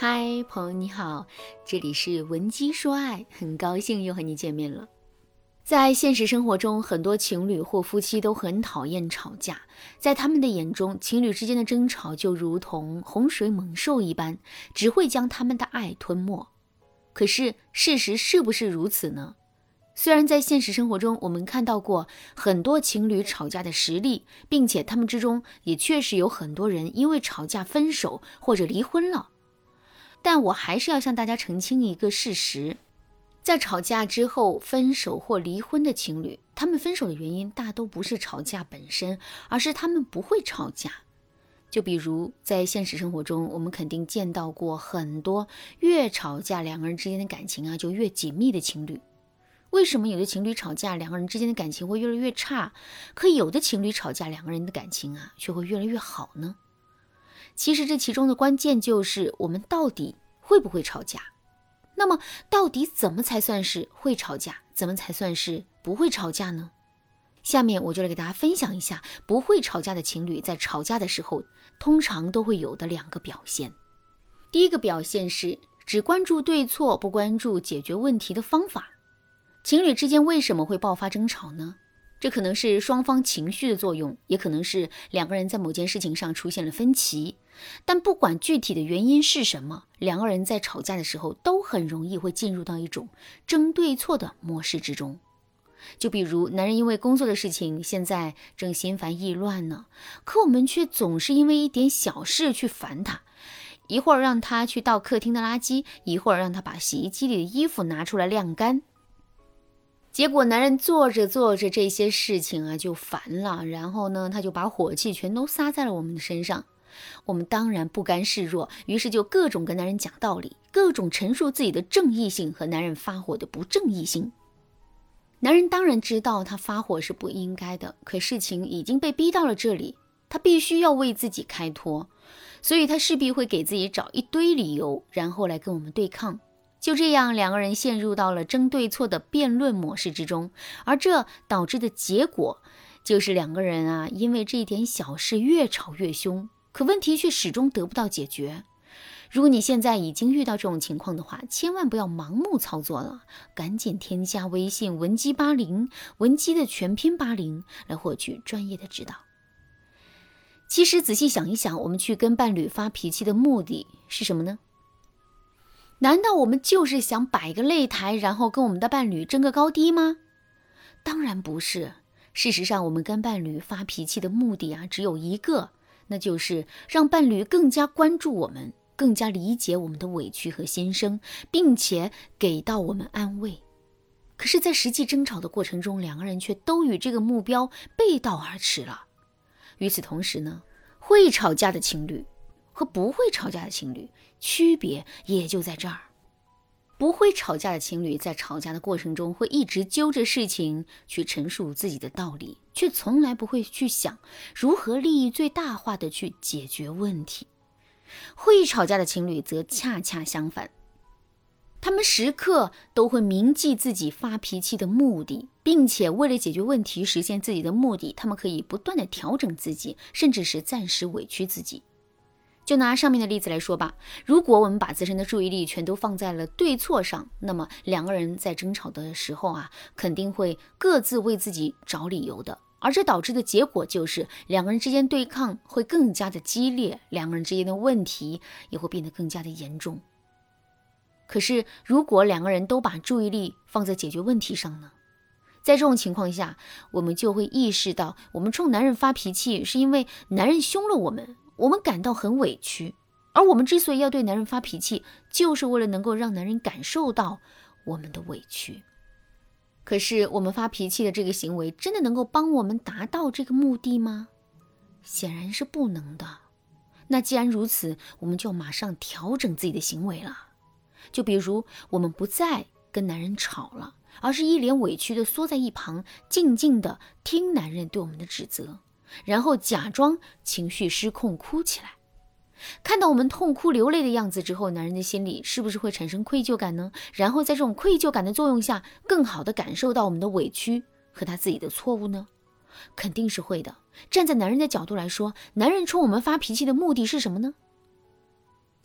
嗨，朋友你好，这里是文姬说爱，很高兴又和你见面了。在现实生活中，很多情侣或夫妻都很讨厌吵架，在他们的眼中，情侣之间的争吵就如同洪水猛兽一般，只会将他们的爱吞没。可是事实是不是如此呢？虽然在现实生活中我们看到过很多情侣吵架的实例，并且他们之中也确实有很多人因为吵架分手或者离婚了，但我还是要向大家澄清一个事实，在吵架之后分手或离婚的情侣，他们分手的原因大都不是吵架本身，而是他们不会吵架。就比如在现实生活中，我们肯定见到过很多越吵架两个人之间的感情就越紧密的情侣。为什么有的情侣吵架两个人之间的感情会越来越差，可有的情侣吵架两个人的感情却会越来越好呢？其实这其中的关键就是我们到底会不会吵架。那么到底怎么才算是会吵架，怎么才算是不会吵架呢？下面我就来给大家分享一下不会吵架的情侣在吵架的时候通常都会有的两个表现。第一个表现是只关注对错，不关注解决问题的方法。情侣之间为什么会爆发争吵呢？这可能是双方情绪的作用，也可能是两个人在某件事情上出现了分歧。但不管具体的原因是什么，两个人在吵架的时候都很容易会进入到一种争对错的模式之中。就比如男人因为工作的事情现在正心烦意乱呢，可我们却总是因为一点小事去烦他，一会儿让他去倒客厅的垃圾，一会儿让他把洗衣机里的衣服拿出来晾干。结果男人做着做着这些事情就烦了，然后呢他就把火气全都撒在了我们的身上。我们当然不甘示弱，于是就各种跟男人讲道理，各种陈述自己的正义性和男人发火的不正义性。男人当然知道他发火是不应该的，可事情已经被逼到了这里，他必须要为自己开脱，所以他势必会给自己找一堆理由，然后来跟我们对抗。就这样，两个人陷入到了争对错的辩论模式之中，而这导致的结果就是两个人因为这一点小事越吵越凶，可问题却始终得不到解决。如果你现在已经遇到这种情况的话，千万不要盲目操作了，赶紧添加微信文姬80，文姬的全拼80，来获取专业的指导。其实仔细想一想，我们去跟伴侣发脾气的目的是什么呢？难道我们就是想摆个擂台，然后跟我们的伴侣争个高低吗？当然不是。事实上，我们跟伴侣发脾气的目的只有一个，那就是让伴侣更加关注我们，更加理解我们的委屈和心声，并且给到我们安慰。可是在实际争吵的过程中，两个人却都与这个目标背道而驰了。与此同时呢，会吵架的情侣和不会吵架的情侣区别也就在这儿。不会吵架的情侣在吵架的过程中会一直揪着事情去陈述自己的道理，却从来不会去想如何利益最大化的去解决问题。会吵架的情侣则恰恰相反，他们时刻都会铭记自己发脾气的目的，并且为了解决问题实现自己的目的，他们可以不断地调整自己，甚至是暂时委屈自己。就拿上面的例子来说吧，如果我们把自身的注意力全都放在了对错上，那么两个人在争吵的时候肯定会各自为自己找理由的，而这导致的结果就是两个人之间对抗会更加的激烈，两个人之间的问题也会变得更加的严重。可是如果两个人都把注意力放在解决问题上呢？在这种情况下，我们就会意识到，我们冲男人发脾气是因为男人凶了我们，我们感到很委屈，而我们之所以要对男人发脾气，就是为了能够让男人感受到我们的委屈。可是我们发脾气的这个行为真的能够帮我们达到这个目的吗？显然是不能的。那既然如此，我们就马上调整自己的行为了。就比如我们不再跟男人吵了，而是一脸委屈的缩在一旁，静静的听男人对我们的指责，然后假装情绪失控哭起来。看到我们痛哭流泪的样子之后，男人的心里是不是会产生愧疚感呢？然后在这种愧疚感的作用下，更好的感受到我们的委屈和他自己的错误呢？肯定是会的。站在男人的角度来说，男人冲我们发脾气的目的是什么呢？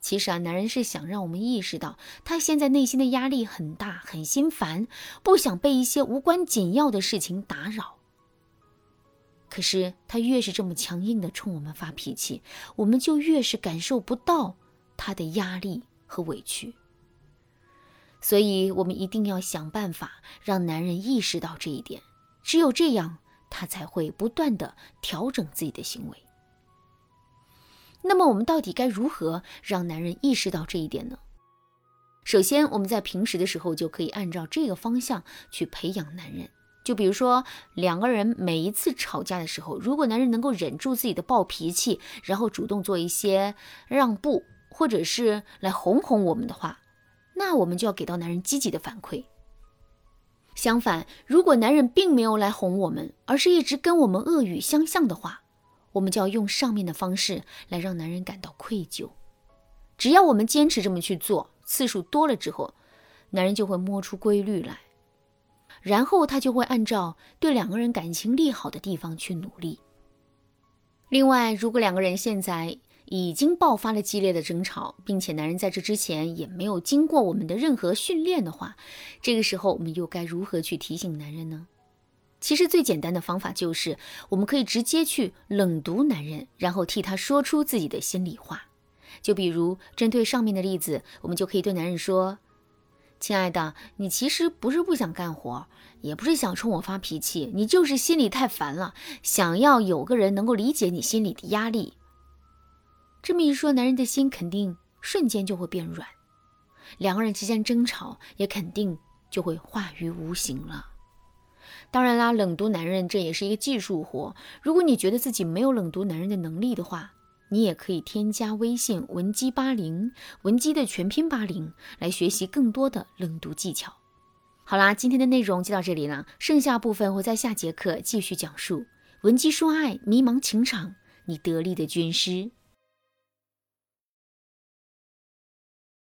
其实啊，男人是想让我们意识到，他现在内心的压力很大，很心烦，不想被一些无关紧要的事情打扰。可是他越是这么强硬地冲我们发脾气，我们就越是感受不到他的压力和委屈。所以我们一定要想办法让男人意识到这一点，只有这样他才会不断地调整自己的行为。那么我们到底该如何让男人意识到这一点呢？首先，我们在平时的时候就可以按照这个方向去培养男人。就比如说，两个人每一次吵架的时候，如果男人能够忍住自己的暴脾气，然后主动做一些让步，或者是来哄哄我们的话，那我们就要给到男人积极的反馈。相反，如果男人并没有来哄我们，而是一直跟我们恶语相向的话，我们就要用上面的方式来让男人感到愧疚。只要我们坚持这么去做，次数多了之后，男人就会摸出规律来，然后他就会按照对两个人感情利好的地方去努力。另外，如果两个人现在已经爆发了激烈的争吵，并且男人在这之前也没有经过我们的任何训练的话，这个时候我们又该如何去提醒男人呢？其实最简单的方法就是，我们可以直接去冷读男人，然后替他说出自己的心里话。就比如针对上面的例子，我们就可以对男人说：亲爱的，你其实不是不想干活，也不是想冲我发脾气，你就是心里太烦了，想要有个人能够理解你心里的压力。这么一说，男人的心肯定瞬间就会变软，两个人之间争吵也肯定就会化于无形了。当然啦，冷读男人这也是一个技术活，如果你觉得自己没有冷读男人的能力的话，你也可以添加微信文姬80，文姬的全拼80，来学习更多的冷读技巧。好啦，今天的内容就到这里了，剩下部分会在下节课继续讲述。文姬说爱，迷茫情场，你得力的军师。